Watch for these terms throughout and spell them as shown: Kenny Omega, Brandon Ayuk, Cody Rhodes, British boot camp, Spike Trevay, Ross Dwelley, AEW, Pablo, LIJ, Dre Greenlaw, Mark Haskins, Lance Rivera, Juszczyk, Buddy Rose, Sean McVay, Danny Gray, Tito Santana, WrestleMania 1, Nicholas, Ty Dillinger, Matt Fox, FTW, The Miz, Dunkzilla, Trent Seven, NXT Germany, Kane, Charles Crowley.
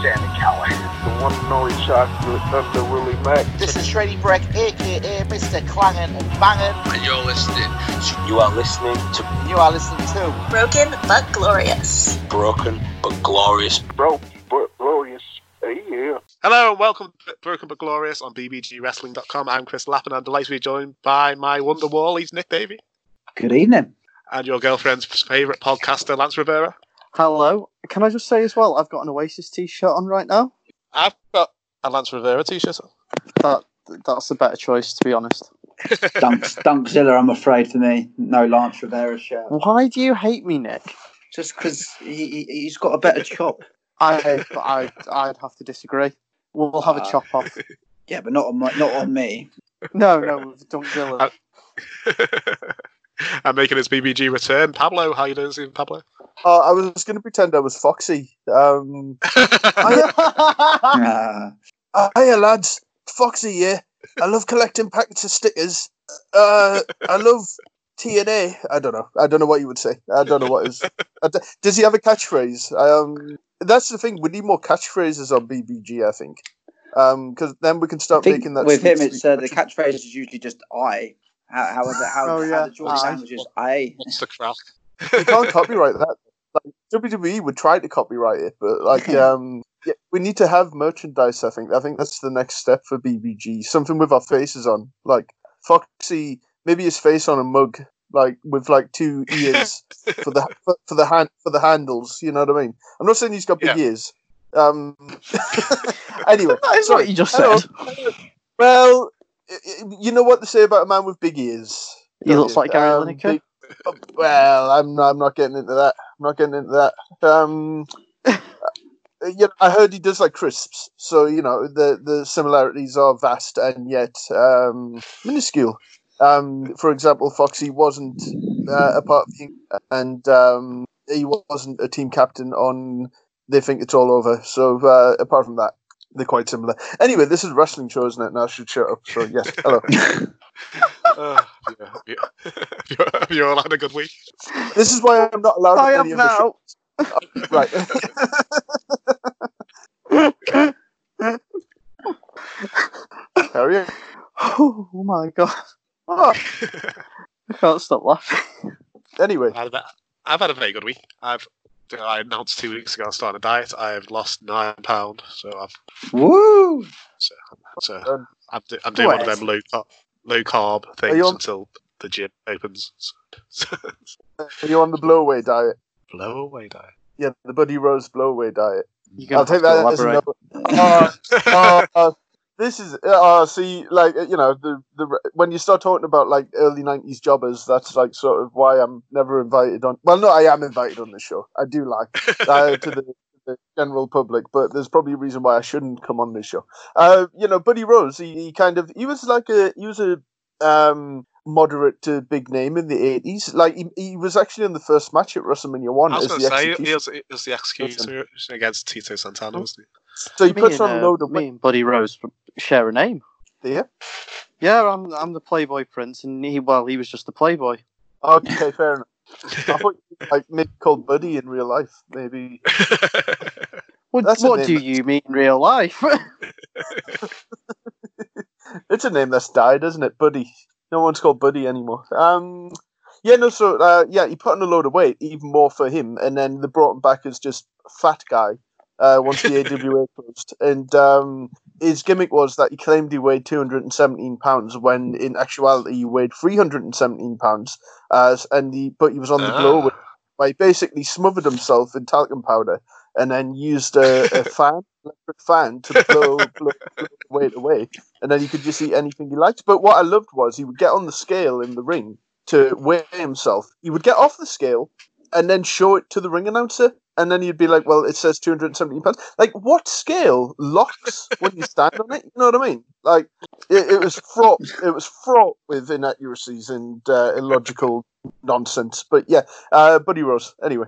Sammy Callahan. The one and only shot under Willie Mack. This is Shreddy Breck, aka Mr. Clangin' and Bangin'. And you're listening to... You are listening to... You are listening to... Broken But Glorious. Broken But Glorious. Broken But Glorious. Yeah. Hello and welcome to Broken But Glorious on bbgwrestling.com. I'm Chris Lappin and delighted to be joined by my wonderwall. He's Nick Davey. Good evening. And your girlfriend's favourite podcaster, Lance Rivera. Hello. Can I just say as well, I've got an Oasis t-shirt on right now. I've got a Lance Rivera t-shirt on. That's a better choice, to be honest. Dunkzilla, I'm afraid, for me. No Lance Rivera shirt. Why do you hate me, Nick? Just because he's got a better chop. I'd have to disagree. We'll have a chop-off. Yeah, but not on me. No, Dunkzilla. I'm making his BBG return. Pablo, how you doing, Pablo? I was going to pretend I was Foxy. Hiya, lads. Foxy here. Yeah. I love collecting packets of stickers. I love TNA. I don't know what you would say. I don't know what is. Does he have a catchphrase? That's the thing. We need more catchphrases on BBG, I think. Because then we can start making that. With him, it's the catchphrase is usually just I. How the George sandwiches? I. What's the crack? You can't copyright that. Like, WWE would try to copyright it, but we need to have merchandise. I think that's the next step for BBG. Something with our faces on, like Foxy, maybe his face on a mug, like with like two ears for the handles. You know what I mean? I'm not saying he's got big ears. Anyway, that's what you just said. Well, you know what they say about a man with big ears. He looks like Gary Lineker. Well, I'm not getting into that. I heard he does like crisps, so you know the similarities are vast and yet minuscule. For example, Foxy wasn't a part of the and he wasn't a team captain on They Think It's All Over. So apart from that, they're quite similar. Anyway, this is a wrestling show, isn't it? Now I should shut up. So yes, hello. Have you all had a good week? This is why I'm not allowed to any of the shows. Right. Carry on. Oh my god. Oh. I can't stop laughing. Anyway. I've had a very good week. I announced 2 weeks ago I started a diet. I have lost 9 pounds, so I've woo. So I'm doing one of them low carb things until the gym opens. Are you on the blowaway diet? Blowaway diet. Yeah, the Buddy Rose blowaway diet. I'll take that as another. This is see, like you know, the when you start talking about like early 90s jobbers, that's like sort of why I'm never invited on. Well, no, I am invited on the show. I do like to the general public, but there's probably a reason why I shouldn't come on this show. You know, Buddy Rose, he was a moderate to big name in the 80s. Like he was actually in the first match at WrestleMania 1. I was going to say he was the executioner against Tito Santana, wasn't he? So he puts on a load of me and Buddy Rose share a name. Yeah, I'm the Playboy Prince, and he was just the Playboy. Okay, fair enough. I thought you were, like maybe called Buddy in real life, maybe. What do you mean real life? It's a name that's died, isn't it, Buddy? No one's called Buddy anymore. He put on a load of weight, even more for him, and then they brought him back as just fat guy. Once the AWA closed, and his gimmick was that he claimed he weighed 217 pounds when in actuality he weighed 317 pounds. But he was on the blow. He basically smothered himself in talcum powder and then used a fan, electric fan, to blow the weight away. And then he could just eat anything he liked. But what I loved was he would get on the scale in the ring to weigh himself. He would get off the scale and then show it to the ring announcer. And then you'd be like, well, it says 217 pounds. Like, what scale locks when you stand on it? You know what I mean? Like, it was fraught with inaccuracies and illogical nonsense. But yeah, Buddy Rose, anyway.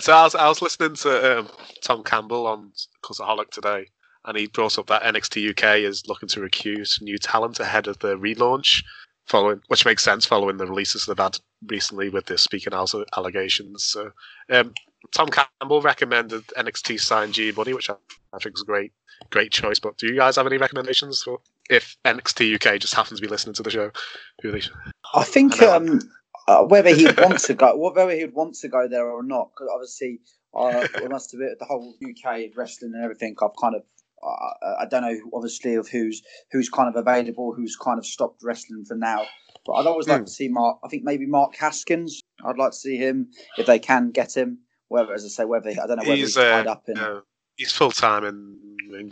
So I was listening to Tom Campbell on Cultaholic today, and he brought up that NXT UK is looking to recruit new talent ahead of the relaunch, which makes sense following the releases they've had recently with the speaking out allegations. So Tom Campbell recommended NXT sign G Money, which I think is a great choice. But do you guys have any recommendations for if NXT UK just happens to be listening to the show? I think whether he wants to go, there or not, because obviously it must have been the whole UK wrestling and everything. I've kind of I don't know, obviously, of who's kind of available, who's kind of stopped wrestling for now. But I'd always like to see Mark. I think maybe Mark Haskins. I'd like to see him if they can get him. Whether, as I say, I don't know whether he's tied up in. He's full time in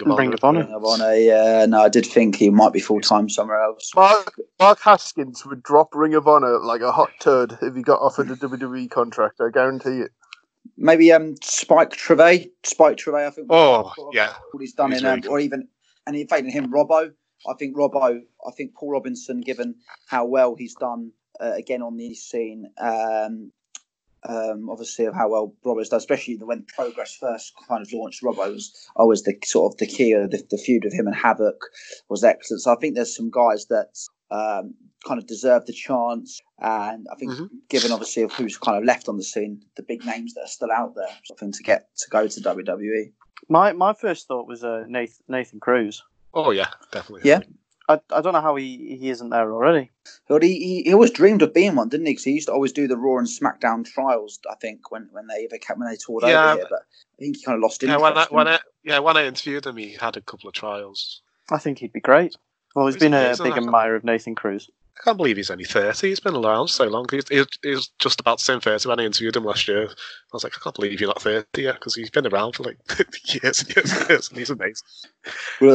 Ring of Honor. Yeah, no, I did think he might be full time somewhere else. Mark Haskins would drop Ring of Honor like a hot turd if he got offered a WWE contract. I guarantee it. Maybe Spike Trevay. I think. Oh, yeah. What he's done or even, and in fact, him Robbo. I think Paul Robinson, given how well he's done again on the scene. Obviously, of how well Robbo's done, especially when Progress first kind of launched, Robbo was always the sort of the key. The feud of him and Havoc was excellent. So I think there's some guys that kind of deserve the chance, and I think given obviously of who's kind of left on the scene, the big names that are still out there, something to get to go to WWE. My first thought was Nathan Cruz. Oh yeah, definitely. Yeah. I don't know how he isn't there already. But he always dreamed of being one, didn't he? Because he used to always do the Raw and SmackDown trials, I think, when they toured over here. But I think he kind of lost interest. When I interviewed him, he had a couple of trials. I think he'd be great. Well, he's been a big admirer of Nathan Cruz. I can't believe he's only 30. He's been around so long. He was just about the same 30 when I interviewed him last year. I was like, I can't believe you're not 30, because he's been around for like years, and he's amazing. Well,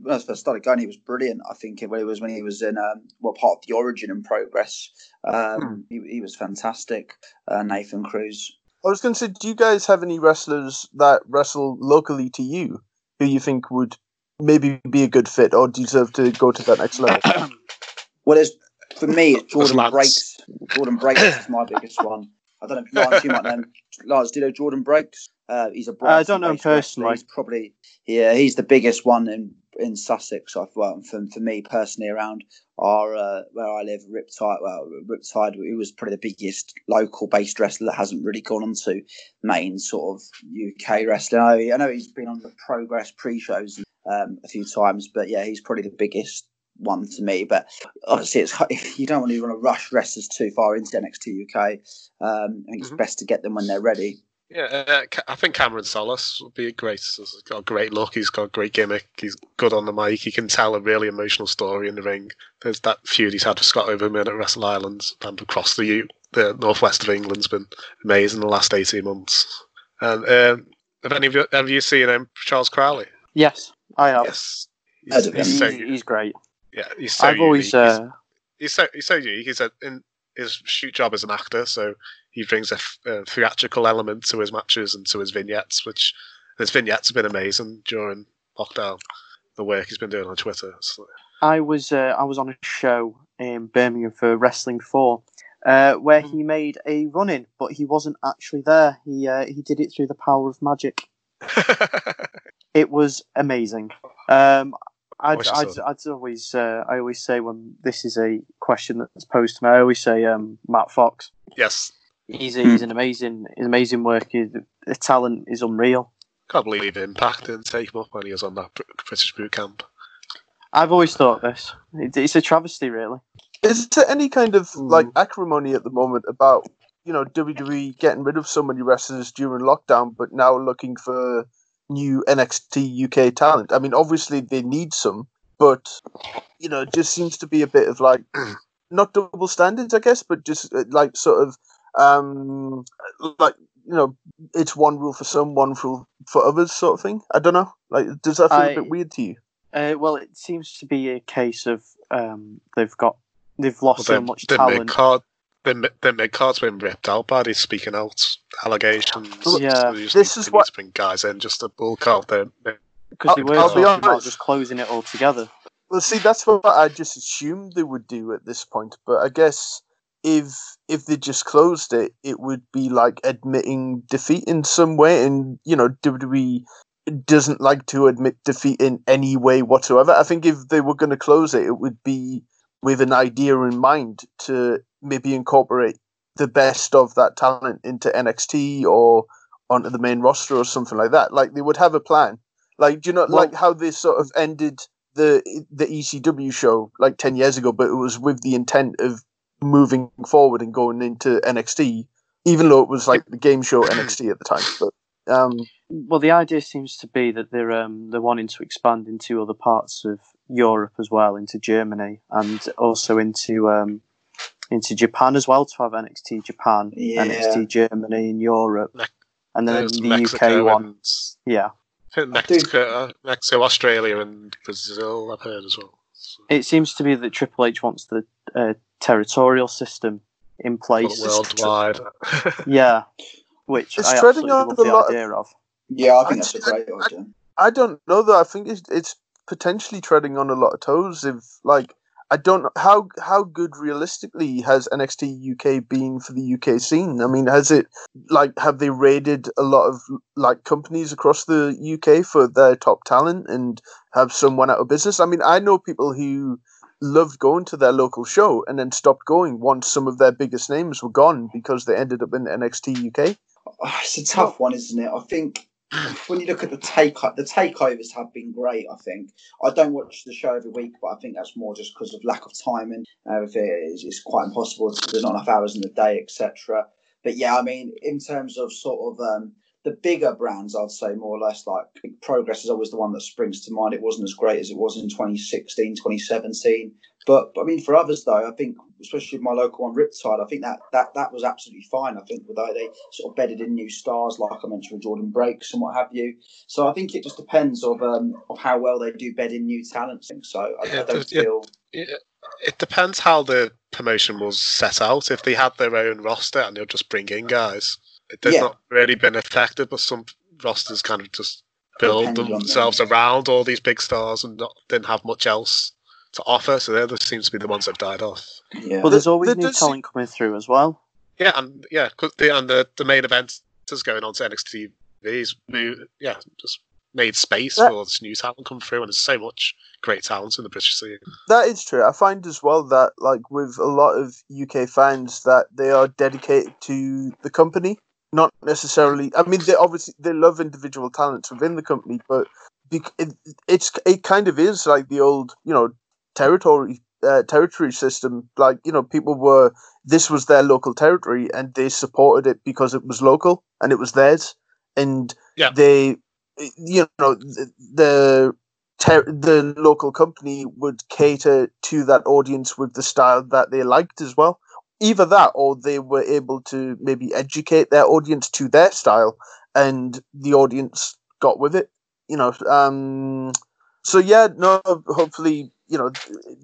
when I first started going, he was brilliant. I think when he was in part of the Origin and Progress, he was fantastic. Nathan Cruz. I was going to say, do you guys have any wrestlers that wrestle locally to you who you think would maybe be a good fit or deserve to go to that next level? Well, for me, it's Jordan Breaks. Jordan Breaks is my biggest one. I don't know if Lance, you might know him. Lance, do you know Jordan Breaks? He's a I don't know him personally. He's probably, he's the biggest one in Sussex. For me personally, around where I live, Riptide. Well, Riptide, who was probably the biggest local-based wrestler that hasn't really gone on to main sort of UK wrestling. I know he's been on the Progress pre-shows a few times, but yeah, he's probably the biggest one to me. But obviously if you don't really want to rush wrestlers too far into NXT UK, I think it's best to get them when they're ready. I think Cameron Solis would be great. He's got a great look, he's got a great gimmick, he's good on the mic, he can tell a really emotional story in the ring. There's that feud he's had with Scott Overman at Wrestle Island and across the northwest of England's been amazing the last 18 months. And have you seen Charles Crowley? Yes, I have. Yes. He's great. Yeah, he's so unique. He's so unique. He's in his shoot job as an actor, so he brings a theatrical element to his matches and to his vignettes, which his vignettes have been amazing during lockdown. The work he's been doing on Twitter. So. I was on a show in Birmingham for Wrestling 4, where he made a run-in, but he wasn't actually there. He did it through the power of magic. It was amazing. I always say when this is a question that's posed to me, I always say Matt Fox. Yes, he's an amazing. His amazing work, the talent is unreal. Can't believe Impact didn't take him up when he was on that British boot camp. I've always thought this. It's a travesty, really. Is there any kind of like acrimony at the moment about WWE getting rid of so many wrestlers during lockdown, but now looking for new NXT UK talent? I mean, obviously they need some, but it just seems to be a bit of like not double standards, I guess, but just like sort of it's one rule for some, one rule for others, sort of thing. I don't know. Like, does that feel a bit weird to you? Well, it seems to be a case of they've lost so much talent. Their mid-card's been ripped out by these speaking out allegations. Yeah, so they need to bring guys in just to bulk out their... Because they were talking about just closing it all together. Well, see, that's what I just assumed they would do at this point. But I guess if they just closed it, it would be like admitting defeat in some way. And, you know, WWE doesn't like to admit defeat in any way whatsoever. I think if they were going to close it, it would be with an idea in mind to maybe incorporate the best of that talent into NXT or onto the main roster or something like that. Like, they would have a plan. Like, do you know, like how they sort of ended the ECW show like 10 years ago, but it was with the intent of moving forward and going into NXT, even though it was like the game show NXT at the time. But, well, the idea seems to be that they're wanting to expand into other parts of Europe as well, into Germany, and also into Japan as well, to have NXT Japan, NXT Germany in Europe, and then the Mexico UK ones. Yeah. Mexico, Australia, and Brazil, I've heard as well. So. It seems to be that Triple H wants the territorial system in place. Worldwide. Yeah, which it's I absolutely love the idea of. Yeah, I think that's a great idea. I don't know, though. I think it's potentially treading on a lot of toes. If, like, I don't know how good realistically has NXT UK been for the UK scene. I mean, has it, like, have they raided a lot of like companies across the UK for their top talent and have some went out of business? I mean, I know people who loved going to their local show and then stopped going once some of their biggest names were gone because they ended up in NXT UK. Oh, it's a tough one, isn't it? I think when you look at the takeovers have been great, I think. I don't watch the show every week, but I think that's more just because of lack of time and everything. It's quite impossible. There's not enough hours in the day, etc. But yeah, I mean, in terms of sort of the bigger brands, I'd say more or less, like, Progress is always the one that springs to mind. It wasn't as great as it was in 2016, 2017. But, I mean, for others, though, I think, especially my local one, Riptide, I think that was absolutely fine. I think, although they sort of bedded in new stars, like I mentioned with Jordan Breaks and what have you. So I think it just depends of how well they do bed in new talent. So it depends how the promotion was set out. If they had their own roster and they'll just bring in guys, they've not really been effective, but some rosters kind of just build themselves around all these big stars and didn't have much else to offer, so those seem to be the ones that have died off. Yeah. Well, there's always new talent coming through as well. Yeah, and the main event that's going on to NXT TV, just made space for all this new talent come through, and there's so much great talent in the British scene. That is true. I find as well that, like, with a lot of UK fans, that they are dedicated to the company, not necessarily. I mean, they love individual talents within the company, but it kind of is like the old, you know, territory system. Like, you know, this was their local territory and they supported it because it was local and it was theirs, and they, you know, the local company would cater to that audience with the style that they liked as well. Either that, or they were able to maybe educate their audience to their style and the audience got with it, you know. So yeah, no, hopefully, you know,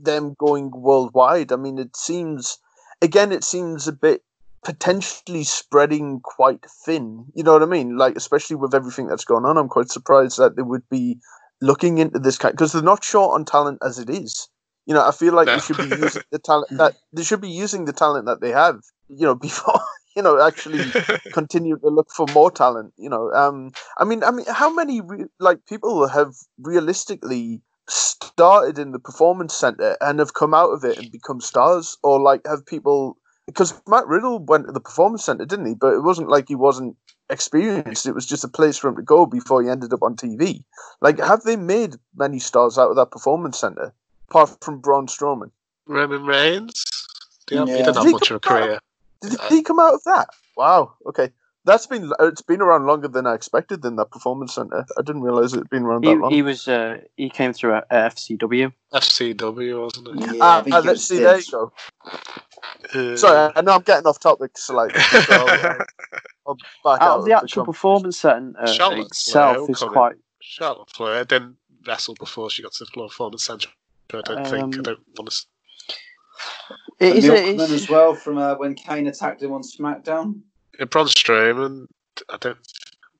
them going worldwide. I mean, it seems a bit potentially spreading quite thin. You know what I mean? Like, especially with everything that's going on, I'm quite surprised that they would be looking into this kind, because they're not short on talent as it is. You know, I feel like they should be using the talent that they have, you know, before, you know, actually continue to look for more talent, you know. I mean, how many people have realistically started in the performance center and have come out of it and become stars, or like have people, because Matt Riddle went to the performance center, didn't he? But it wasn't like he wasn't experienced. It was just a place for him to go before he ended up on TV. Like, have they made many stars out of that performance center apart from Braun Strowman? Roman Reigns? He didn't have much of a career. Did he come out of that? Wow. Okay. It's been around longer than I expected. Than that performance center, I didn't realize it had been around that long. He came through at FCW, wasn't it? Yeah, let's see. There you go. Sorry, I know I'm getting off topic. So, like, I'll back out of the actual performance center itself is quite. Charlotte Flair didn't wrestle before she got to the performance center. I don't think. It is as well from when Kane attacked him on SmackDown. Braun Strowman,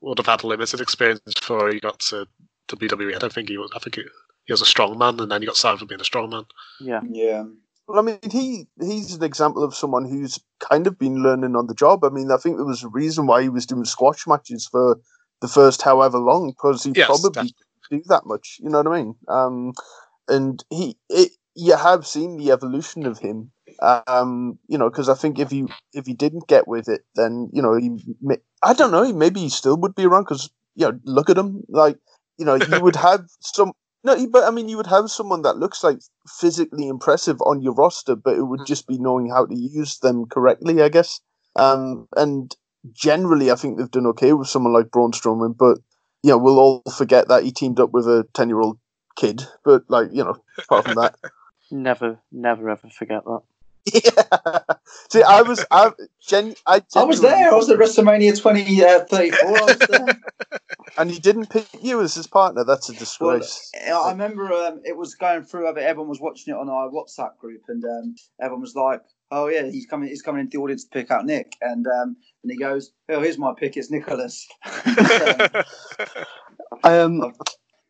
would have had limited experience before he got to WWE. I don't think he was. I think he was a strongman, and then he got signed for being a strongman. Yeah, yeah. Well, I mean, he's an example of someone who's kind of been learning on the job. I mean, I think there was a reason why he was doing squash matches for the first however long, because he probably didn't do that much. You know what I mean? And you have seen the evolution of him. You know, because I think if he didn't get with it, then you know I don't know, maybe he still would be around, because you know, look at him, like, you know, you would have some. No, but I mean, you would have someone that looks like physically impressive on your roster, but it would just be knowing how to use them correctly, I guess. And generally, I think they've done okay with someone like Braun Strowman, but, you know, we'll all forget that he teamed up with a 10-year-old kid. But, like, you know, apart from that. Never, ever forget that. Yeah. See, I was there. I was at WrestleMania 2034. I was there. And he didn't pick you as his partner. That's a disgrace. Well, I remember it was going through. Everyone was watching it on our WhatsApp group, and everyone was like, "Oh yeah, he's coming into the audience to pick out Nick." And he goes, "Oh, here's my pick. It's Nicholas."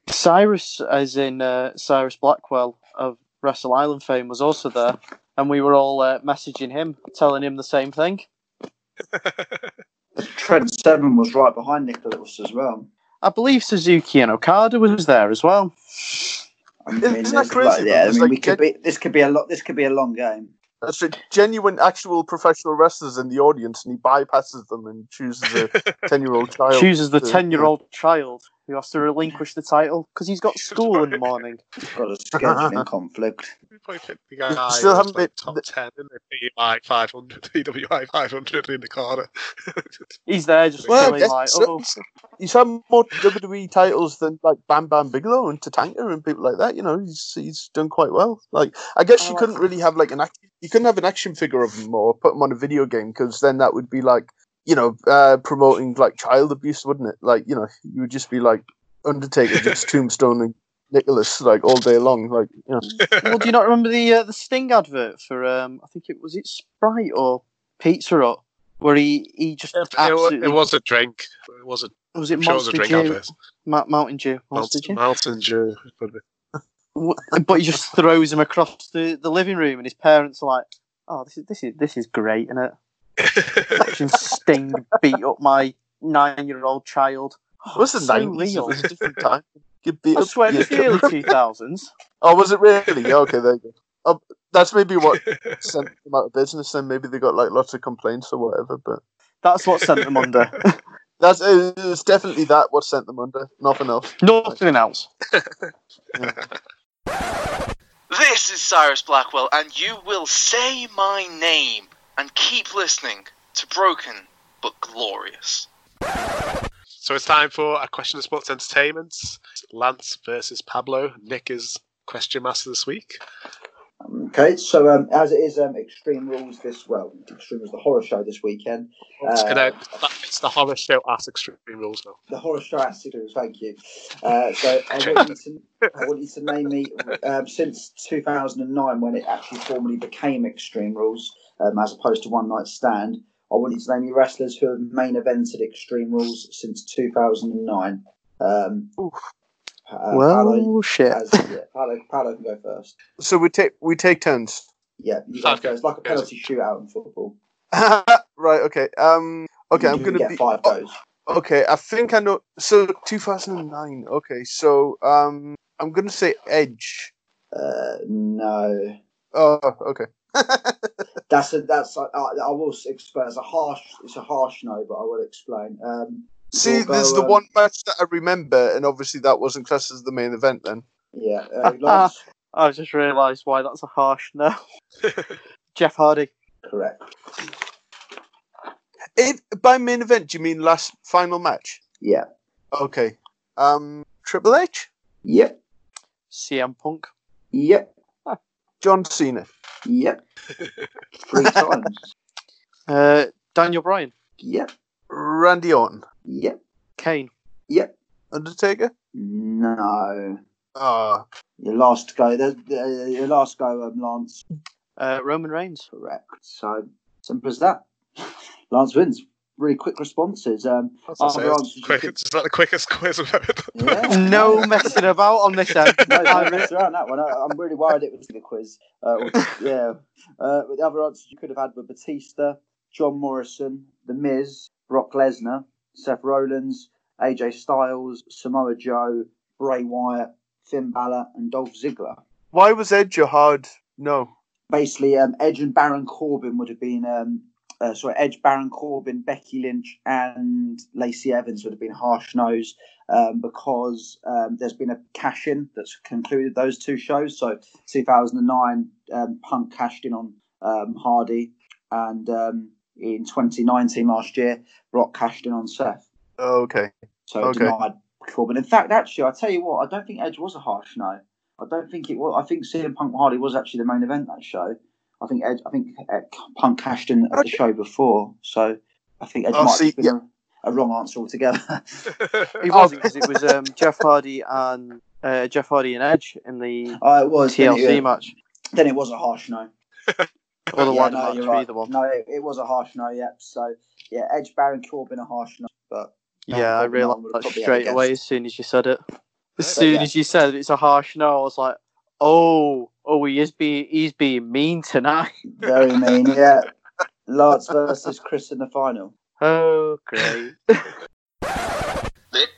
Cyrus, as in Cyrus Blackwell of Wrestle Island fame, was also there. And we were all messaging him, telling him the same thing. Trent Seven was right behind Nicholas as well. I believe Suzuki and Okada was there as well. I mean, isn't that crazy? Like, yeah, I mean, like, this could be a long game. That's right. Genuine, actual professional wrestlers in the audience, and he bypasses them and chooses a 10-year-old child. Chooses the 10-year-old child who has to relinquish the title because he's got school in the morning. He's got a scheduling conflict. The guy still haven't been top 10 in the PWI 500, PWI 500 in the corner. He's there just feeling like, oh. He's had more WWE titles than like Bam Bam Bigelow and Tatanka and people like that. You know, he's done quite well. Like, I guess you couldn't really have like an action. You couldn't have an action figure of him or put him on a video game, because then that would be like, you know, promoting like child abuse, wouldn't it? Like, you know, you would just be like Undertaker just tombstoning Nicholas like all day long. Like, you know. Well, do you not remember the Sting advert for I think it was Sprite or Pizza Hut, where he just absolutely... It was a drink. It was a. Was it Mountain Dew? Mountain Dew. Mountain Dew. But he just throws him across the living room, and his parents are like, "Oh, this is great, isn't it? Watching Sting beat up my 9-year-old child." Oh, was it 90s? It was a different time. I swear it was the early 2000s. Oh, was it really? Okay, there you go. Oh, that's maybe what sent them out of business. Then maybe they got like lots of complaints or whatever. But that's what sent them under. It's definitely that what sent them under. Nothing else. Nothing else. Yeah. This is Cyrus Blackwell, and you will say my name and keep listening to Broken But Glorious. So it's time for a question of sports entertainment. Lance versus Pablo. Nick is question master this week. Okay, so as it is Extreme Rules Extreme Rules, the horror show this weekend. It's the horror show at Extreme Rules now. The horror show at Extreme Rules, thank you. So I want you to name me, since 2009, when it actually formally became Extreme Rules, as opposed to One Night Stand, I want you to name me wrestlers who have main evented Extreme Rules since 2009. Pablo can go first. So we take turns. Yeah, you guys go. It's like a penalty shootout in football. Right. Okay. I'm gonna get 5 goes. Okay. I think I know. So 2009. Okay. So I'm gonna say Edge. No. Oh. Okay. I will explain. It's a harsh no, but I will explain. See, there's the one match that I remember, and obviously that wasn't classed as the main event then. Yeah. I just realised why that's a harsh no. Jeff Hardy. Correct. By main event, do you mean last final match? Yeah. Okay. Triple H? Yep. CM Punk? Yep. John Cena? Yep. 3 times. Daniel Bryan? Yep. Randy Orton? Yep. Kane? Yep. Undertaker? No. Ah. Your last go, Lance. Roman Reigns. Correct. So, simple as that. Lance wins. really quick responses. Is that the quickest quiz we've ever done? Yeah. No messing about on this end. No, I messed around that one. I'm really worried it was a quiz. The other answers you could have had were Batista, John Morrison, The Miz, Brock Lesnar, Seth Rollins, AJ Styles, Samoa Joe, Bray Wyatt, Finn Balor, and Dolph Ziggler. Why was Edge a hard no? Basically, Edge and Baron Corbin would have been... Edge, Baron Corbin, Becky Lynch, and Lacey Evans would have been harsh no's because there's been a cash-in that's concluded those two shows. So 2009, Punk cashed in on Hardy, and in 2019 last year, Brock cashed in on Seth. Oh, okay. So denied Corbin. In fact, actually, I tell you what, I don't think Edge was a harsh no. I don't think it was. I think CM Punk Hardy was actually the main event that show. I think Punk cashed in at the show before, so I think Edge might have been a wrong answer altogether. He wasn't, because it was Jeff Hardy and Edge in the TLC match. Then it was a harsh no. It was a harsh no. Yep. So yeah, Edge, Baron Corbin, a harsh no. But yeah, I realised that straight away as soon as you said it. As soon as you said it's a harsh no, I was like, Oh, he's being mean tonight. Very mean, yeah. Lance versus Chris in the final. Oh, great.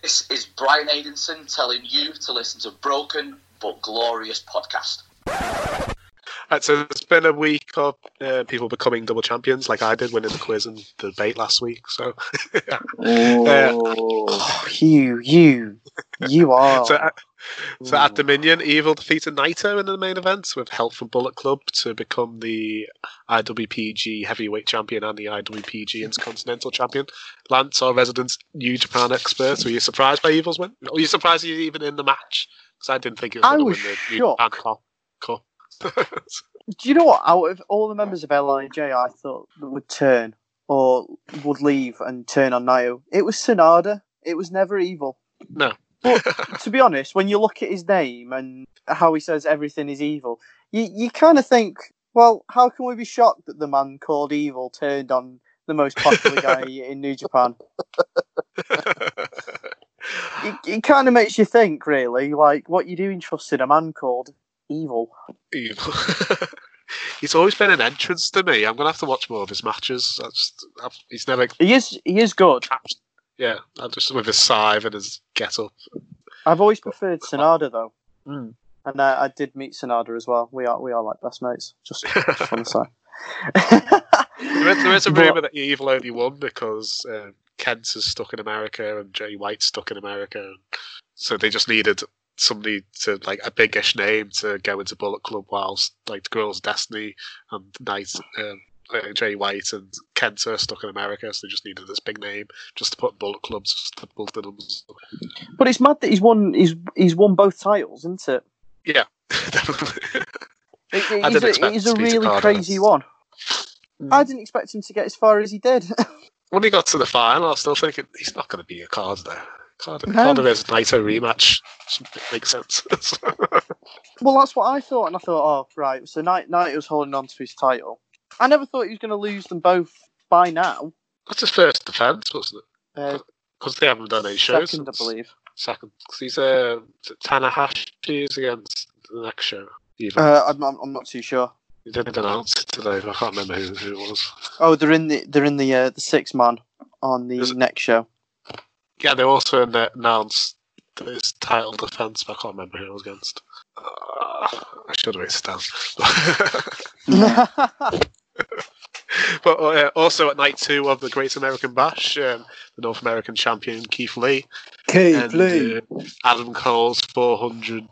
This is Brian Aidenson telling you to listen to Broken But Glorious podcast. Right, so it's been a week of people becoming double champions, like I did, winning the quiz and the debate last week. So, you are. So at Dominion, Evil defeated Naito in the main event with help from Bullet Club to become the IWPG heavyweight champion and the IWPG Intercontinental champion. Lance, our resident New Japan expert, were you surprised by Evil's win? Were you surprised he was even in the match? Because I didn't think he was going to win the New Japan Cup. Do you know what? Out of all the members of LIJ, I thought that would turn or would leave and turn on Naito. It was Sonada. It was never Evil. No. But to be honest, when you look at his name and how he says everything is evil, you kind of think, well, how can we be shocked that the man called Evil turned on the most popular guy in New Japan? It kind of makes you think, really, like, what you doing trusting a man called Evil. He's always been an entrance to me. I'm going to have to watch more of his matches. He's never... He is good. Yeah, just with his scythe and his get-up. I've always preferred Sonada, though. Mm. And I did meet Sonada as well. We are like best mates, just want to say. There is a rumour that Evil only won because Kent is stuck in America and Jay White's stuck in America. So they just needed somebody to, like, a biggish name to go into Bullet Club whilst, like, the Girls' Destiny and Night... Jay White and Kenta are stuck in America, so they just needed this big name just to put Bullet Clubs to both of them. But it's mad that he's won both titles, isn't it? Yeah, definitely. He's a really crazy one. Mm. I didn't expect him to get as far as he did. When he got to the final, I was still thinking he's not going to be a card there. Cardiff's Naito rematch makes sense. Well, that's what I thought, and I thought, oh right, so Naito's holding on to his title. I never thought he was going to lose them both by now. That's his first defence, wasn't it? Because they haven't done any shows. Second, I believe. Second. Because he's Tanahashi is against the next show. I'm not too sure. He didn't announce it today, but I can't remember who it was. Oh, they're in the six man on the next show. Yeah, they also announced his title defence, but I can't remember who it was against. I should have written it down. But also at night two of the Great American Bash, the North American champion Keith Lee, Adam Cole's 400+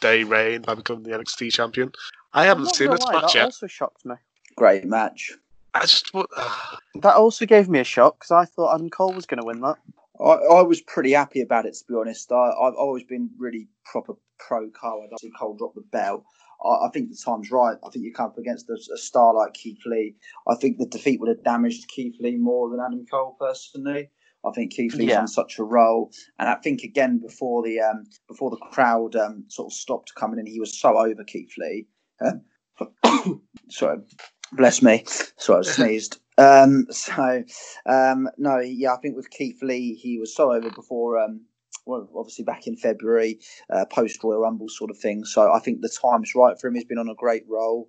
day reign by becoming the NXT champion. I haven't seen this match yet. That also shocked me. Great match. That also gave me a shock because I thought Adam Cole was going to win that. I was pretty happy about it, to be honest. I've always been really proper pro Cole. I don't see Cole drop the belt. I think the time's right. I think you come up against a star like Keith Lee. I think the defeat would have damaged Keith Lee more than Adam Cole, personally. I think Keith Lee's on such a roll. And I think, again, before the crowd sort of stopped coming in, he was so over Keith Lee. Sorry. Bless me. Sorry, I sneezed. I think with Keith Lee, he was so over before. Obviously back in February, post Royal Rumble sort of thing. So I think the time's right for him. He's been on a great roll.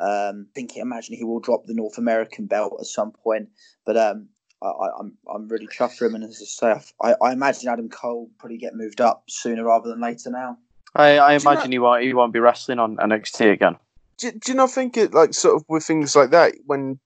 I imagine he will drop the North American belt at some point. But I'm really chuffed for him. And as I say, I imagine Adam Cole will probably get moved up sooner rather than later now. I imagine he won't be wrestling on NXT again. Do you not think it, like, sort of with things like that, when,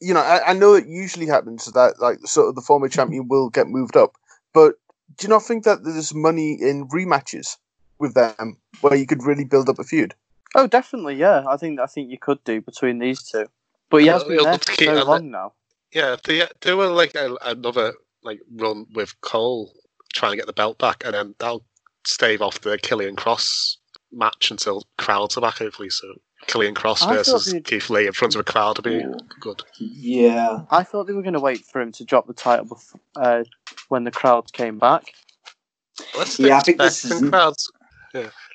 you know, I know it usually happens that, like, sort of the former champion will get moved up, but do you not think that there's money in rematches with them where you could really build up a feud? Oh, definitely, yeah. I think you could do between these two. But he has been there for so long now. Yeah, they were like another like run with Cole trying to get the belt back, and then that'll stave off the Killian Cross match until crowds are back, hopefully. So Killian Cross versus Keith Lee in front of a crowd would be good. Yeah, I thought they were going to wait for him to drop the title before, when the crowd came back. Well, yeah, I think this is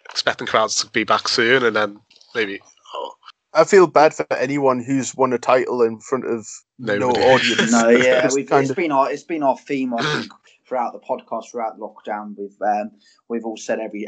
expecting crowds to be back soon, and then maybe. Oh. I feel bad for anyone who's won a title in front of no audience. No, yeah, it's been our theme, I think, throughout the podcast, throughout lockdown. We've all said every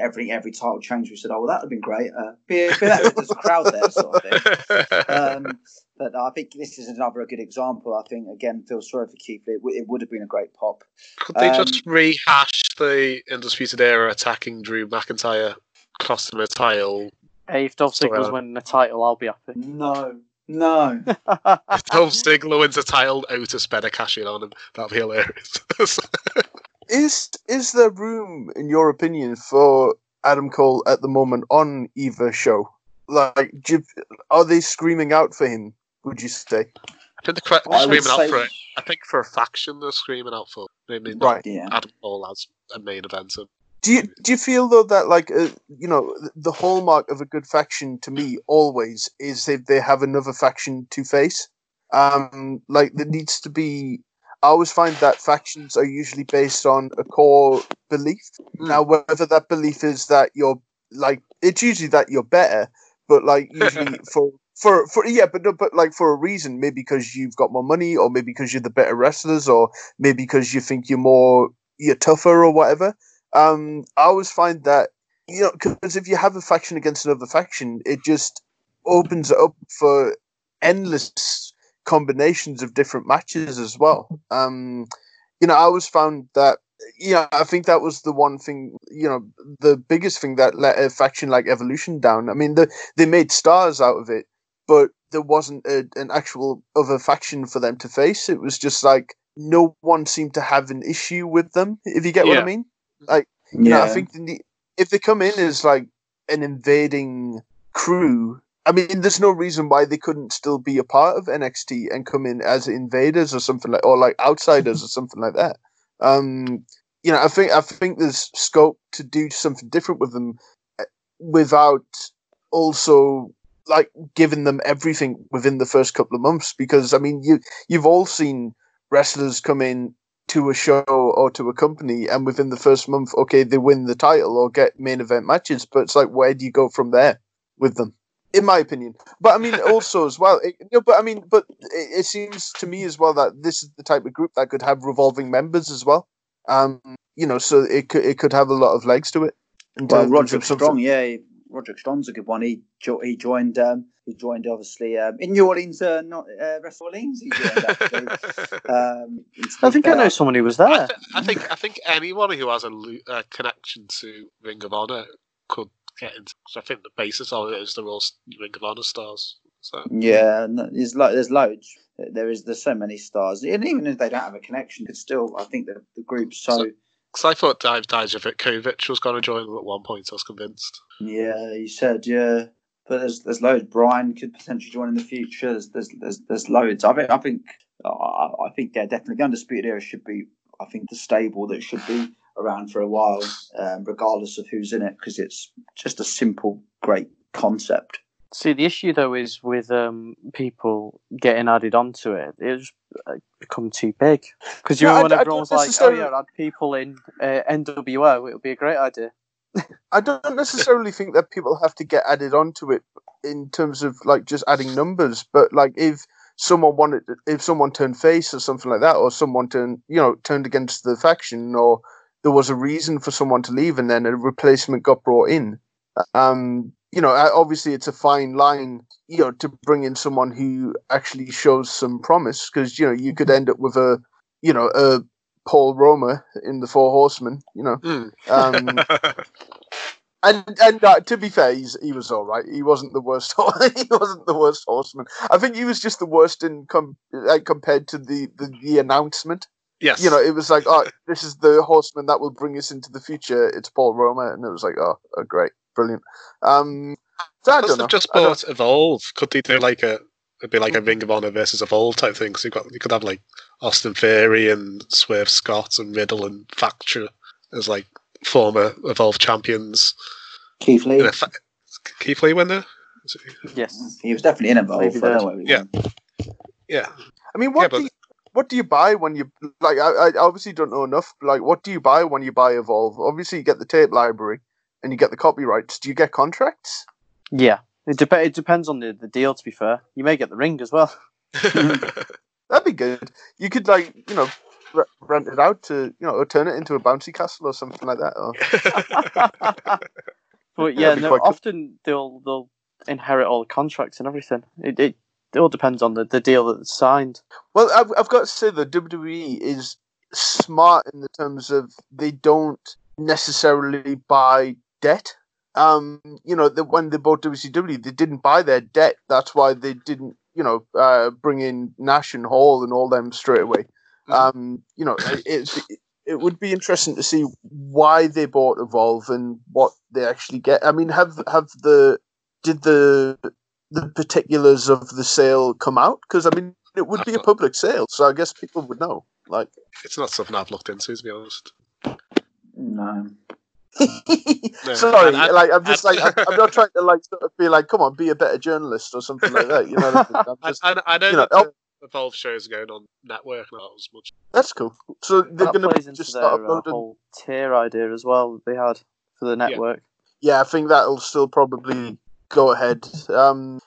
title change, we said, oh, well, that would have been great. There's a crowd there, sort of thing. But I think this is another good example. I think, again, feel sorry for Keith. It would have been a great pop. Could they just rehash the Undisputed Era attacking Drew McIntyre, costing him a title? Hey, if Dolph Ziggler's winning the title, I'll be happy. No. If Dolph Ziggler wins the title, Otis better cash in on him. That'd be hilarious. Is there room, in your opinion, for Adam Cole at the moment on either show? Like, are they screaming out for him, would you say? I think I think for a faction they're screaming out for. Maybe not Adam Cole as a main eventer. Do you feel, though, that, like, you know, the hallmark of a good faction to me always is if they have another faction to face? Like, there needs to be... I always find that factions are usually based on a core belief. Now, whether that belief is that you're, like... It's usually that you're better, but, like, usually for a reason. Maybe because you've got more money, or maybe because you're the better wrestlers, or maybe because you think you're tougher or whatever. I always find that, you know, because if you have a faction against another faction, it just opens it up for endless combinations of different matches as well. You know, I always found that, yeah, I think that was the one thing, you know, the biggest thing that let a faction like Evolution down. I mean, they made stars out of it, but there wasn't an actual other faction for them to face. It was just like, no one seemed to have an issue with them, if you get what I mean. Like, you know, I think if they come in as like an invading crew, I mean, there's no reason why they couldn't still be a part of NXT and come in as invaders or something like, or like outsiders or something like that. You know, I think there's scope to do something different with them without also like giving them everything within the first couple of months, because I mean, you've all seen wrestlers come in to a show or to a company, and within the first month, okay, they win the title or get main event matches, but it's like, where do you go from there with them, in my opinion? But I mean, also as well, it seems to me as well that this is the type of group that could have revolving members as well. You know, so it could have a lot of legs to it. Well, Roderick Strong, yeah, Roderick Strong's a good one. He joined obviously in New Orleans, not West Orleans. He joined, actually. I think I know someone who was there. I think anyone who has a connection to Ring of Honor could get into. So I think the basis of it is they're all Ring of Honor stars. So. Yeah, there's loads. There's so many stars, and even if they don't have a connection, it's still, I think the group's so. Because I thought Dijakovic was going to join them at one point, I was convinced. Yeah, you said, yeah. But there's loads. Brian could potentially join in the future. There's loads. I think they're definitely the Undisputed Era should be, I think, the stable that should be around for a while, regardless of who's in it, because it's just a simple, great concept. See, the issue, though, is with people getting added onto it, it's become too big. Because when everyone was like, oh, yeah, add people in NWO, it would be a great idea. I don't necessarily think that people have to get added onto it in terms of, like, just adding numbers, but, like, if someone wanted, if someone turned face or something like that, or someone turned against the faction, or there was a reason for someone to leave and then a replacement got brought in. Obviously it's a fine line, to bring in someone who actually shows some promise, because, you could end up with a Paul Roma in the Four Horsemen, And to be fair, he was all right. He wasn't the worst. He wasn't the worst horseman. I think he was just the worst compared to the announcement. Yes, it was like, oh, this is the horseman that will bring us into the future. It's Paul Roma, and it was like, oh great, brilliant. So I don't know. Just bought Evolve. Could they do like it'd be like a Ring of Honor versus Evolve type thing? Because you could have like Austin Theory and Swerve Scott and Riddle and Facture as like former Evolve champions. Keith Lee. Keith Lee went there? Yes, he was definitely in Evolve. Yeah. I mean, what do you buy when you... Like, I obviously don't know enough. Like, what do you buy when you buy Evolve? Obviously, you get the tape library and you get the copyrights. Do you get contracts? Yeah. It depends on the deal, to be fair. You may get the ring as well. That'd be good. You could, rent it out to, or turn it into a bouncy castle or something like that. Or... But yeah, often they'll inherit all the contracts and everything. It all depends on the deal that's signed. Well, I've got to say the WWE is smart in the terms of they don't necessarily buy debt. When they bought WCW, they didn't buy their debt. That's why they didn't, bring in Nash and Hall and all them straight away. It would be interesting to see why they bought Evolve and what they actually get. I mean, did the particulars of the sale come out? Because I mean, it would be a public sale, so I guess people would know. Like, it's not something I've looked into, to be honest. No. Sorry, I'm not trying to be like, come on, be a better journalist or something like that. You know, Evolve shows going on network now as much. That's cool. So they're going to just start uploading whole tier idea as well that they had for the network. Yeah, I think that'll still probably go ahead. I'm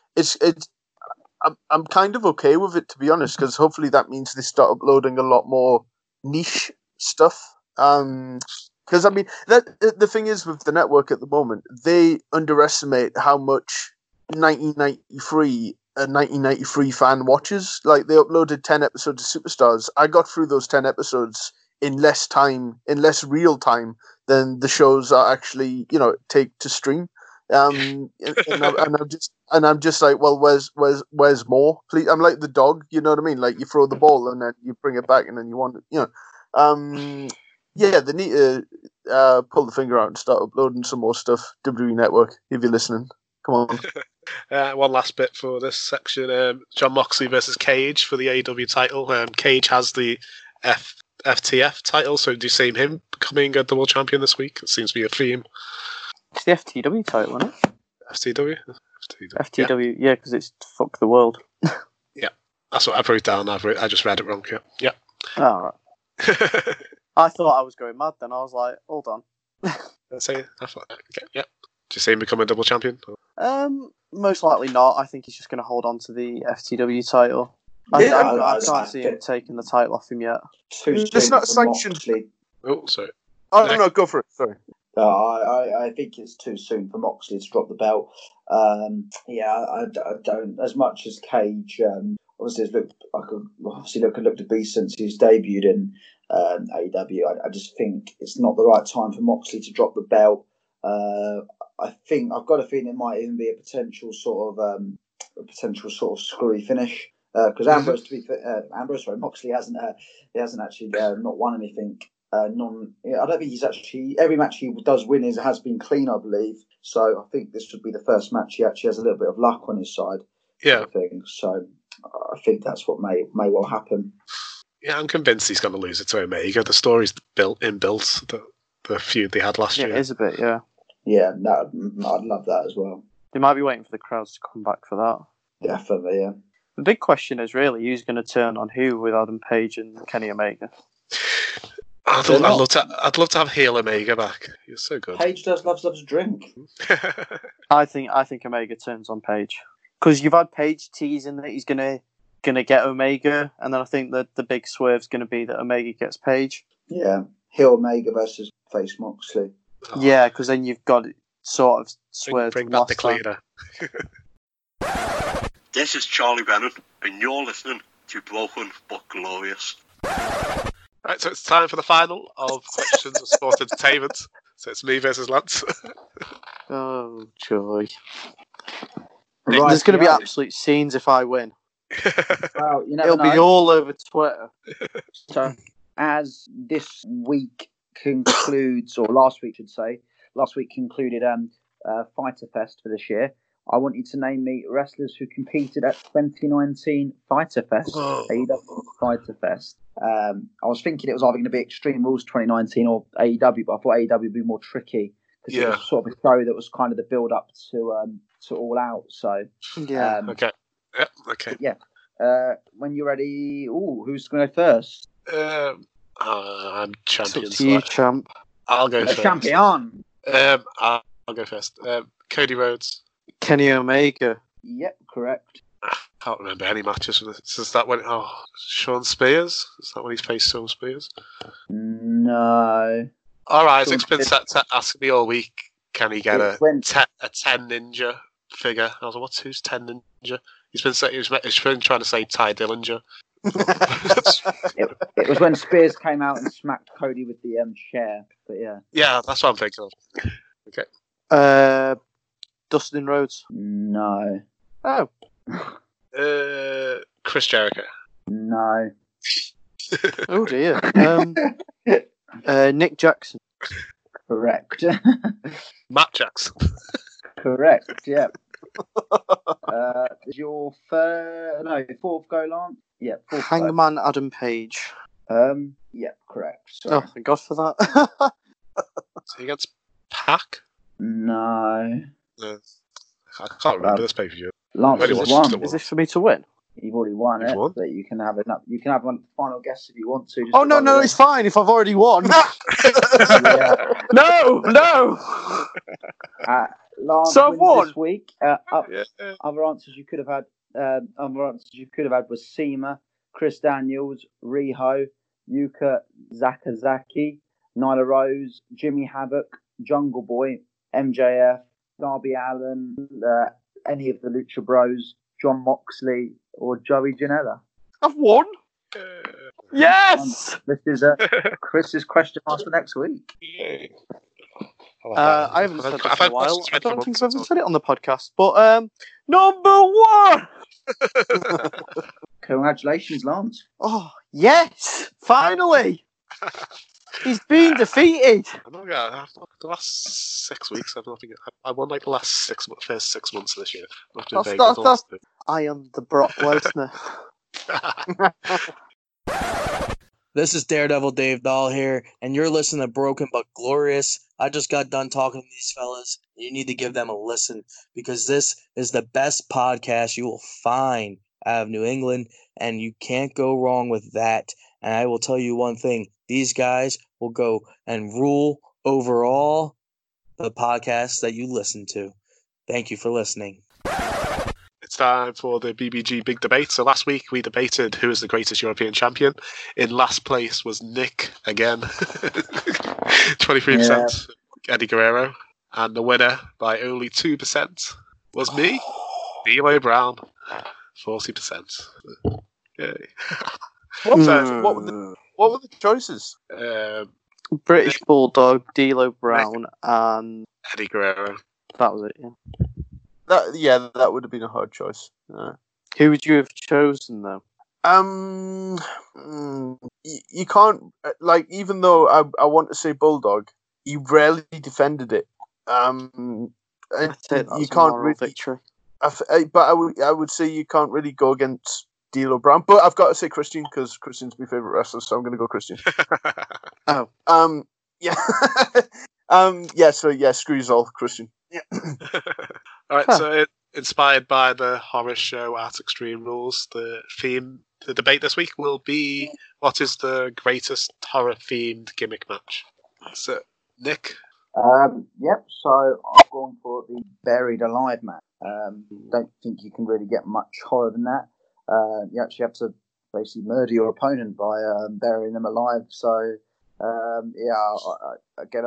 kind of okay with it, to be honest, because hopefully that means they start uploading a lot more niche stuff. Because I mean, that the thing is with the network at the moment, they underestimate how much 1993. A 1993 fan watches. Like, they uploaded 10 episodes of Superstars. I got through those 10 episodes in less real time than the shows are actually, take to stream. I'm just like, well, where's more? Please, I'm like the dog. You know what I mean? Like, you throw the ball and then you bring it back and then you want it. They need to pull the finger out and start uploading some more stuff. WWE Network, if you're listening, come on. One last bit for this section, John Moxley versus Cage for the AEW title. Cage has the FTF title, so do you see him becoming a double champion this week? It seems to be a theme. It's the FTW title, isn't it? FTW, yeah, because it's Fuck the World. Yeah, that's what I wrote down. I just read it wrong. Yeah. Oh, right. I thought I was going mad then. I was like, hold on. Do you see him become a double champion? Most likely not. I think he's just going to hold on to the FTW title. I can't see him taking the title off him yet. It's not sanctioned. Oh, sorry. Oh, no, go for it. Sorry. I think it's too soon for Moxley to drop the belt. I don't. As much as Cage, obviously, looked to be since he's debuted in AEW. I just think it's not the right time for Moxley to drop the belt. I think I've got a feeling it might even be a potential sort of screwy finish because Moxley hasn't actually not won anything. I don't think he's actually every match he does win has been clean, I believe. So I think this would be the first match he actually has a little bit of luck on his side. Yeah. So I think that's what may well happen. Yeah, I'm convinced he's going to lose it to Omega. The story's built the feud they had last year. It is a bit, yeah. Yeah, I'd love that as well. They might be waiting for the crowds to come back for that. Definitely, yeah. The big question is really who's going to turn on who with Adam Page and Kenny Omega. I'd love to have heel Omega back. He's so good. Page loves a drink. I think Omega turns on Page because you've had Page teasing that he's going to going to get Omega, and then I think that the big swerve's going to be that Omega gets Page. Yeah, heel Omega versus face Moxley. Oh. Yeah, because then you've got it sort of swerved. Bring back the cleaner. This is Charlie Brennan, and you're listening to Broken But Glorious. Right, so it's time for the final of Questions of Sport Entertainment. So it's me versus Lance. Oh, joy. Right, there's going to be absolute scenes if I win. Well, you never It'll know. Be all over Twitter. So, as this week concludes, or last week, I should say, last week concluded Fighter Fest for this year, I want you to name me wrestlers who competed at 2019 Fighter Fest, AEW Fighter Fest. I was thinking it was either going to be Extreme Rules 2019 or AEW, but I thought AEW would be more tricky because it was sort of a show that was kind of the build-up to All Out. So yeah, okay. Yeah, when you're ready. Oh, who's going to go first? I'm champion. It's up to you, champ. I'll go first. Champion. I'll go first. Cody Rhodes. Kenny Omega. Yep, correct. I can't remember any matches since that went. Oh, Sean Spears? Is that when he's faced Sean Spears? No. All right, Isaac's been set to ask me all week, can he get a 10 ninja figure? I was like, who's 10 ninja? He's been trying to say Ty Dillinger. It was when Spears came out and smacked Cody with the chair, but yeah. Yeah, that's what I'm thinking of. Okay. Dustin Rhodes? No. Oh. Chris Jericho? No. Oh dear. Nick Jackson? Correct. Matt Jackson? Correct, yeah. Your fourth go, Lance? Yeah. Hangman Adam Page? Yeah, correct. Sorry. Oh, thank God for that. So he gets Pac? No. I can't remember this pay-per-view. Lance has won. Is this for me to win? You've already won it. But you can have one final guess if you want to. Oh no, it's fine if I've already won. No. Lance so won this week. Other answers you could have had was Seema, Chris Daniels, Riho, Yuka Sakazaki, Nyla Rose, Jimmy Havoc, Jungle Boy, MJF, Darby Allin, any of the Lucha Bros, John Moxley, or Joey Janela. I've won. Yes. This is Chris's question asked for next week. I haven't said it in a while. I don't think I've ever said it on the podcast. But number one. Congratulations, Lance. Oh yes! Finally. He's been defeated. The last 6 weeks, I won like the first 6 months of this year. I am the Brock Lesnar. This is Daredevil Dave Dahl here, and you're listening to Broken But Glorious. I just got done talking to these fellas. You need to give them a listen because this is the best podcast you will find out of New England, and you can't go wrong with that. And I will tell you one thing. These guys will go and rule over all the podcasts that you listen to. Thank you for listening. It's time for the BBG Big Debate. So last week we debated who is the greatest European champion. In last place was Nick again. 23% Eddie Guerrero. And the winner by only 2% was me, D'Lo Brown. 40%. Yay. What were the choices? British Bulldog, D'Lo Brown, and Eddie Guerrero. That was it. Yeah. That would have been a hard choice. Who would you have chosen though? You can't even though I want to say Bulldog, you rarely defended it. You can't really. Victory. I would say you can't really go against D'Lo Brown, but I've got to say Christian because Christian's my favorite wrestler, so I'm going to go Christian. Oh, yeah, so yeah, screws all Christian. Yeah. All right, so inspired by the horror show at Extreme Rules, the debate this week will be what is the greatest horror-themed gimmick match. So, Nick. Yep. So I've gone for the Buried Alive match. Don't think you can really get much horror than that. You actually have to basically murder your opponent by burying them alive. So I haven't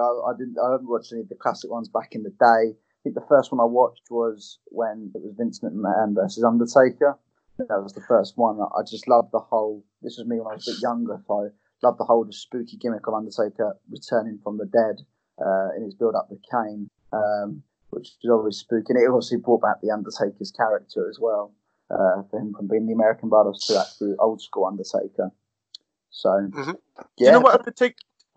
watched any of the classic ones back in the day. I think the first one I watched was when it was Vince McMahon versus Undertaker. That was the first one. I just loved the whole, this was me when I was a bit younger, so I loved the whole spooky gimmick of Undertaker returning from the dead in his build-up with Kane, which was always spooky. And it obviously brought back the Undertaker's character as well, for him from being the American Badass to actually old-school Undertaker. So, yeah. You know what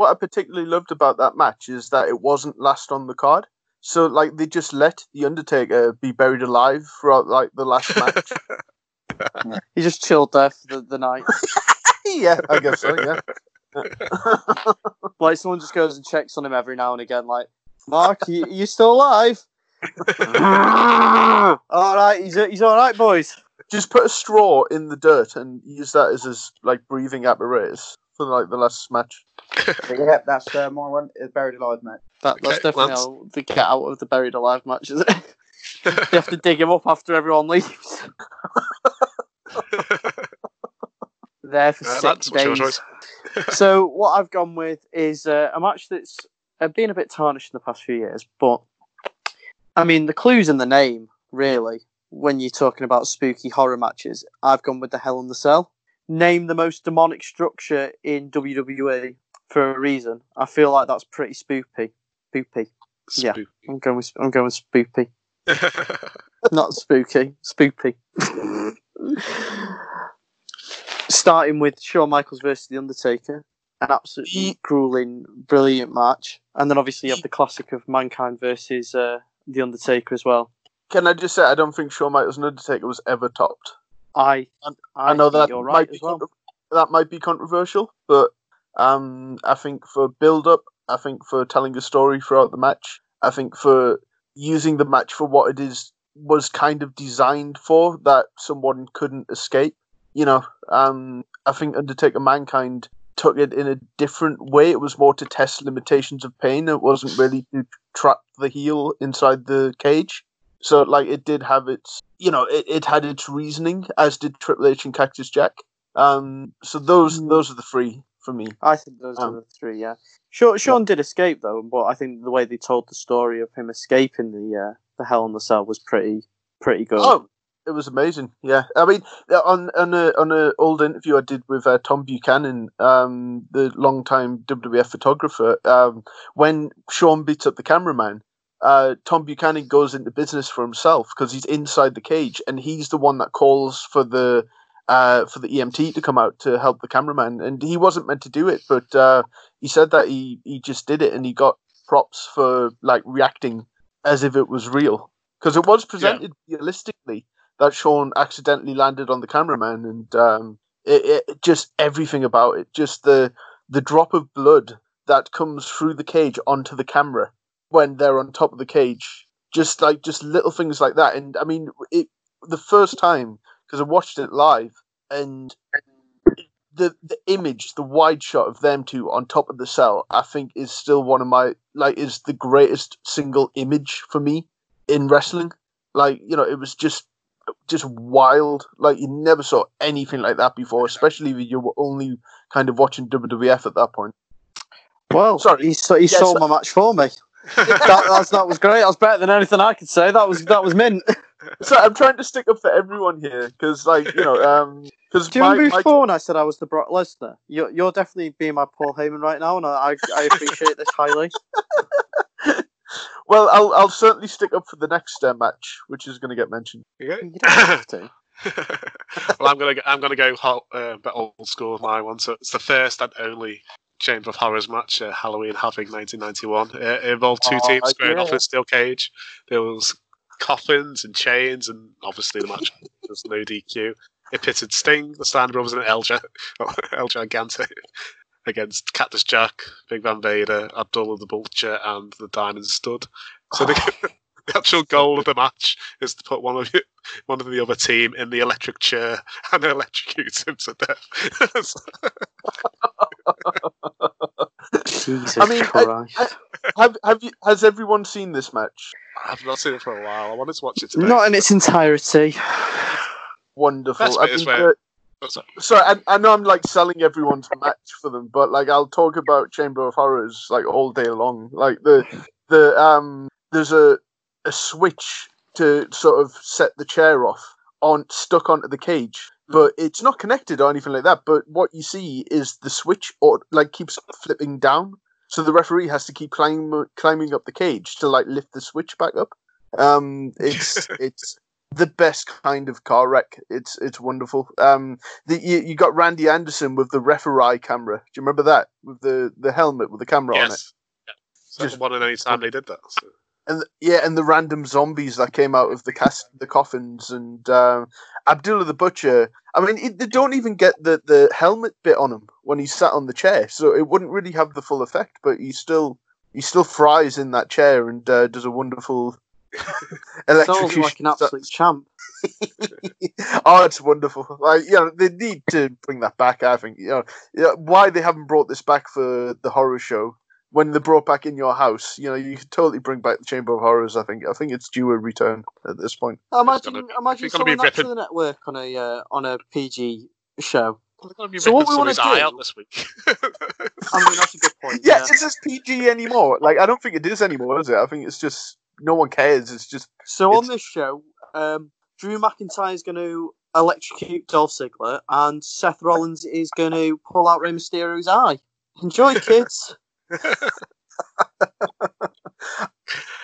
I particularly loved about that match is that it wasn't last on the card. So, like, they just let the Undertaker be buried alive throughout, like, the last match. Yeah. He just chilled there for the night. Yeah, I guess so, yeah. Like, someone just goes and checks on him every now and again, like, Mark, you still alive? Alright, he's alright, boys. Just put a straw in the dirt and use that as his, like, breathing apparatus for, like, the last match. Yeah, that's my one, buried alive match. That's definitely how they get out of the buried alive match, is it? You have to dig him up after everyone leaves. There for 6 days. So what I've gone with is a match that's been a bit tarnished in the past few years, but I mean the clue's in the name, really. When you're talking about spooky horror matches, I've gone with the Hell in the Cell. Name the most demonic structure in WWE for a reason. I feel like that's pretty spoopy. Spoopy. Yeah, I'm going with spoopy. Not spooky, spoopy. Starting with Shawn Michaels versus The Undertaker, an absolutely grueling, brilliant match. And then obviously you have the classic of Mankind versus The Undertaker as well. Can I just say, I don't think Shawn Michaels and Undertaker was ever topped. I know that you're right as well. That might be controversial, but I think for build-up, I think for telling a story throughout the match, I think for using the match for what it is was kind of designed for, that someone couldn't escape. You know, I think Undertaker Mankind took it in a different way. It was more to test limitations of pain. It wasn't really to trap the heel inside the cage. So, like, it did have its, you know, it had its reasoning, as did Triple H and Cactus Jack. So those are the three for me. I think those are the three, yeah. Sean did escape, though, but I think the way they told the story of him escaping the Hell in the Cell was pretty good. Oh, it was amazing, yeah. I mean, on an old interview I did with Tom Buchanan, the longtime WWF photographer, when Sean beats up the cameraman, Tom Buchanan goes into business for himself because he's inside the cage, and he's the one that calls for the EMT to come out to help the cameraman. And he wasn't meant to do it, but he said that he just did it, and he got props for, like, reacting as if it was real. Because it was presented realistically that Sean accidentally landed on the cameraman, and it just everything about it, just the drop of blood that comes through the cage onto the camera when they're on top of the cage, just little things like that. And I mean, the first time, because I watched it live, and the image, the wide shot of them two on top of the cell, I think is still one of my, like, is the greatest single image for me in wrestling. Like, you know, it was just wild. Like, you never saw anything like that before, especially if you were only kind of watching WWF at that point. Well, sorry, he sold my match for me. That was great. That was better than anything I could say. That was mint. So I'm trying to stick up for everyone here, because, like, you know, because I said I was the Brock Lesnar. You're definitely being my Paul Heyman right now, and I appreciate this highly. Well, I'll certainly stick up for the next match, which is going to get mentioned. Okay. You don't have to. Well, I'm gonna go a bit old school with my one. So it's the first and only Chamber of Horrors match, Halloween Havoc 1991. It involved two teams squaring off in a steel cage. There was coffins and chains, and obviously the match was no DQ. It pitted Sting, the Steiner Brothers, and El Gigante against Cactus Jack, Big Van Vader, Abdullah the Butcher, and the Diamond Stud. So the actual goal of the match is to put one of the other team in the electric chair and electrocute him to death. Jesus Christ. Has everyone seen this match? I've not seen it for a while. I wanted to watch it today. Not in its entirety. wonderful. I know I'm like selling everyone's match for them, but like I'll talk about Chamber of Horrors like all day long. Like there's a switch to sort of set the chair off on stuck onto the cage, but it's not connected or anything like that. But what you see is the switch or like keeps flipping down, so the referee has to keep climbing up the cage to like lift the switch back up. It's the best kind of car wreck. It's wonderful. You got Randy Anderson with the referee camera. Do you remember that with the helmet with the camera on it? Yeah. So just one and only time they did that. So. And the random zombies that came out of the coffins, and Abdullah the Butcher. I mean, they don't even get the helmet bit on him when he's sat on the chair, so it wouldn't really have the full effect. But he still fries in that chair and does a wonderful. Sounds like an absolute champ. Oh, it's wonderful. Like, you know, they need to bring that back. I think you know why they haven't brought this back for the horror show when they brought back In Your House. You know, you could totally bring back the Chamber of Horrors. I think it's due a return at this point. Imagine someone up to the network on a PG show. So what we want to do this week? I mean, that's a good point. Yeah, is this PG anymore? Like, I don't think it is anymore, is it? I think it's just. No one cares. It's just so. On this show, Drew McIntyre is going to electrocute Dolph Ziggler, and Seth Rollins is going to pull out Rey Mysterio's eye. Enjoy, kids.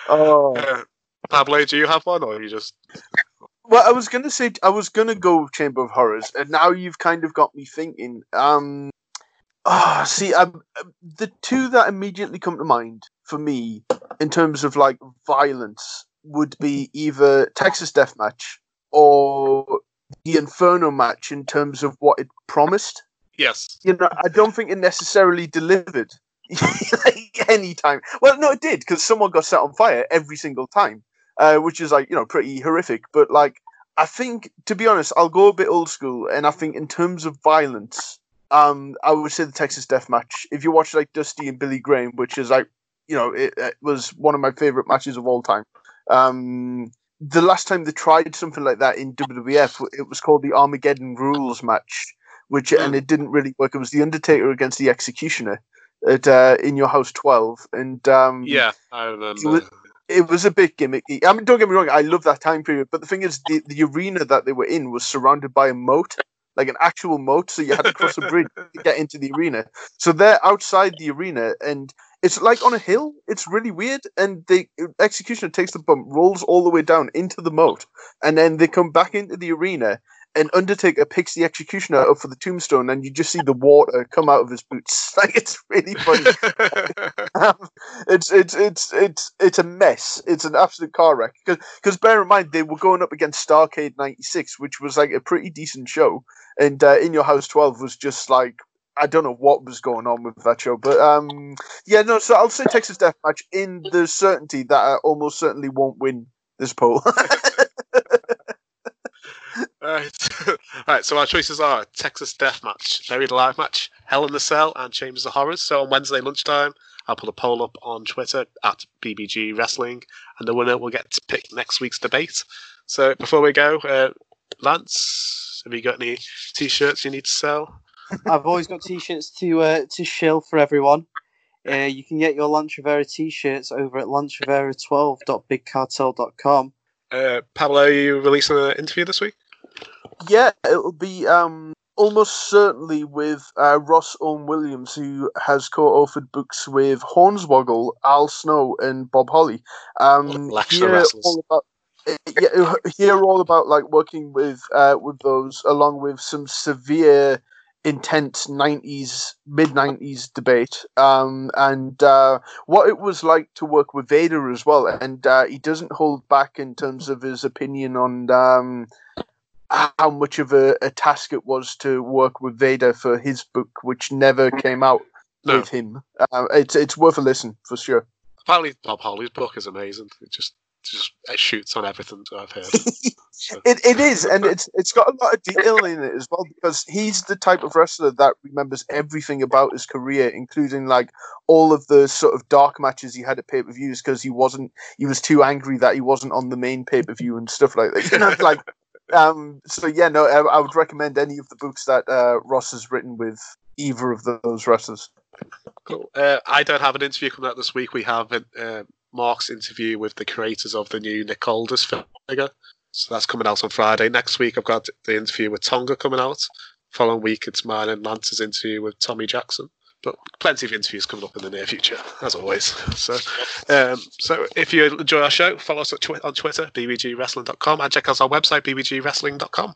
Oh, Pablo, do you have one, or are you just? Well, I was going to go Chamber of Horrors, and now you've kind of got me thinking. The two that immediately come to mind for me in terms of like violence would be either Texas Deathmatch or the Inferno match in terms of what it promised. Yes. You know, I don't think it necessarily delivered any time. Well, no, it did, because someone got set on fire every single time, which is like, you know, pretty horrific. But like, I think, to be honest, I'll go a bit old school, and I think in terms of violence, I would say the Texas Death Match. If you watch like Dusty and Billy Graham, which is like, you know, it was one of my favorite matches of all time. The last time they tried something like that in WWF, it was called the Armageddon Rules match, and it didn't really work. It was the Undertaker against the Executioner at In Your House 12, and I remember. It was a bit gimmicky. I mean, don't get me wrong, I love that time period, but the thing is, the arena that they were in was surrounded by a moat. Like an actual moat, so you had to cross a bridge to get into the arena. So they're outside the arena, and it's like on a hill. It's really weird, and the Executioner takes the bump, rolls all the way down into the moat, and then they come back into the arena, and Undertaker picks the Executioner up for the tombstone, and you just see the water come out of his boots. Like, it's really funny. It's a mess. It's an absolute car wreck. Because bear in mind, they were going up against Starrcade 96, which was like a pretty decent show. And In Your House 12 was just like, I don't know what was going on with that show. But so I'll say Texas Deathmatch in the certainty that I almost certainly won't win this poll. All right, so our choices are Texas Deathmatch, Buried Alive Match, Hell in the Cell, and Chambers of Horrors. So on Wednesday lunchtime, I'll put a poll up on Twitter at BBG Wrestling, and the winner will get to pick next week's debate. So before we go, Lance, have you got any t-shirts you need to sell? I've always got t-shirts to shill for everyone. You can get your Lance Rivera t-shirts over at lancevera12.bigcartel.com. Pablo, are you releasing an interview this week? Yeah, it'll be almost certainly with Ross Ulm-Williams, who has co-authored books with Hornswoggle, Al Snow, and Bob Holly. Hear all about like working with those, along with some severe, intense mid-90s debate, and what it was like to work with Vader as well. And he doesn't hold back in terms of his opinion on how much of a task it was to work with Vader for his book, which never came out with him. It's worth a listen for sure. Apparently, Bob Holly's book is amazing. It shoots on everything that I've heard. So. It is, and it's got a lot of detail in it as well, because he's the type of wrestler that remembers everything about his career, including like all of the sort of dark matches he had at pay-per-views because he was too angry that he wasn't on the main pay-per-view and stuff like that. You know, like I would recommend any of the books that Ross has written with either of those wrestlers. Cool. I don't have an interview coming out this week. We have Mark's interview with the creators of the new Nick Aldis figure. So that's coming out on Friday. Next week, I've got the interview with Tonga coming out. Following week, it's mine and Lance's interview with Tommy Jackson. But plenty of interviews coming up in the near future, as always. So if you enjoy our show, follow us on Twitter, bbgwrestling.com, and check out our website, bbgwrestling.com.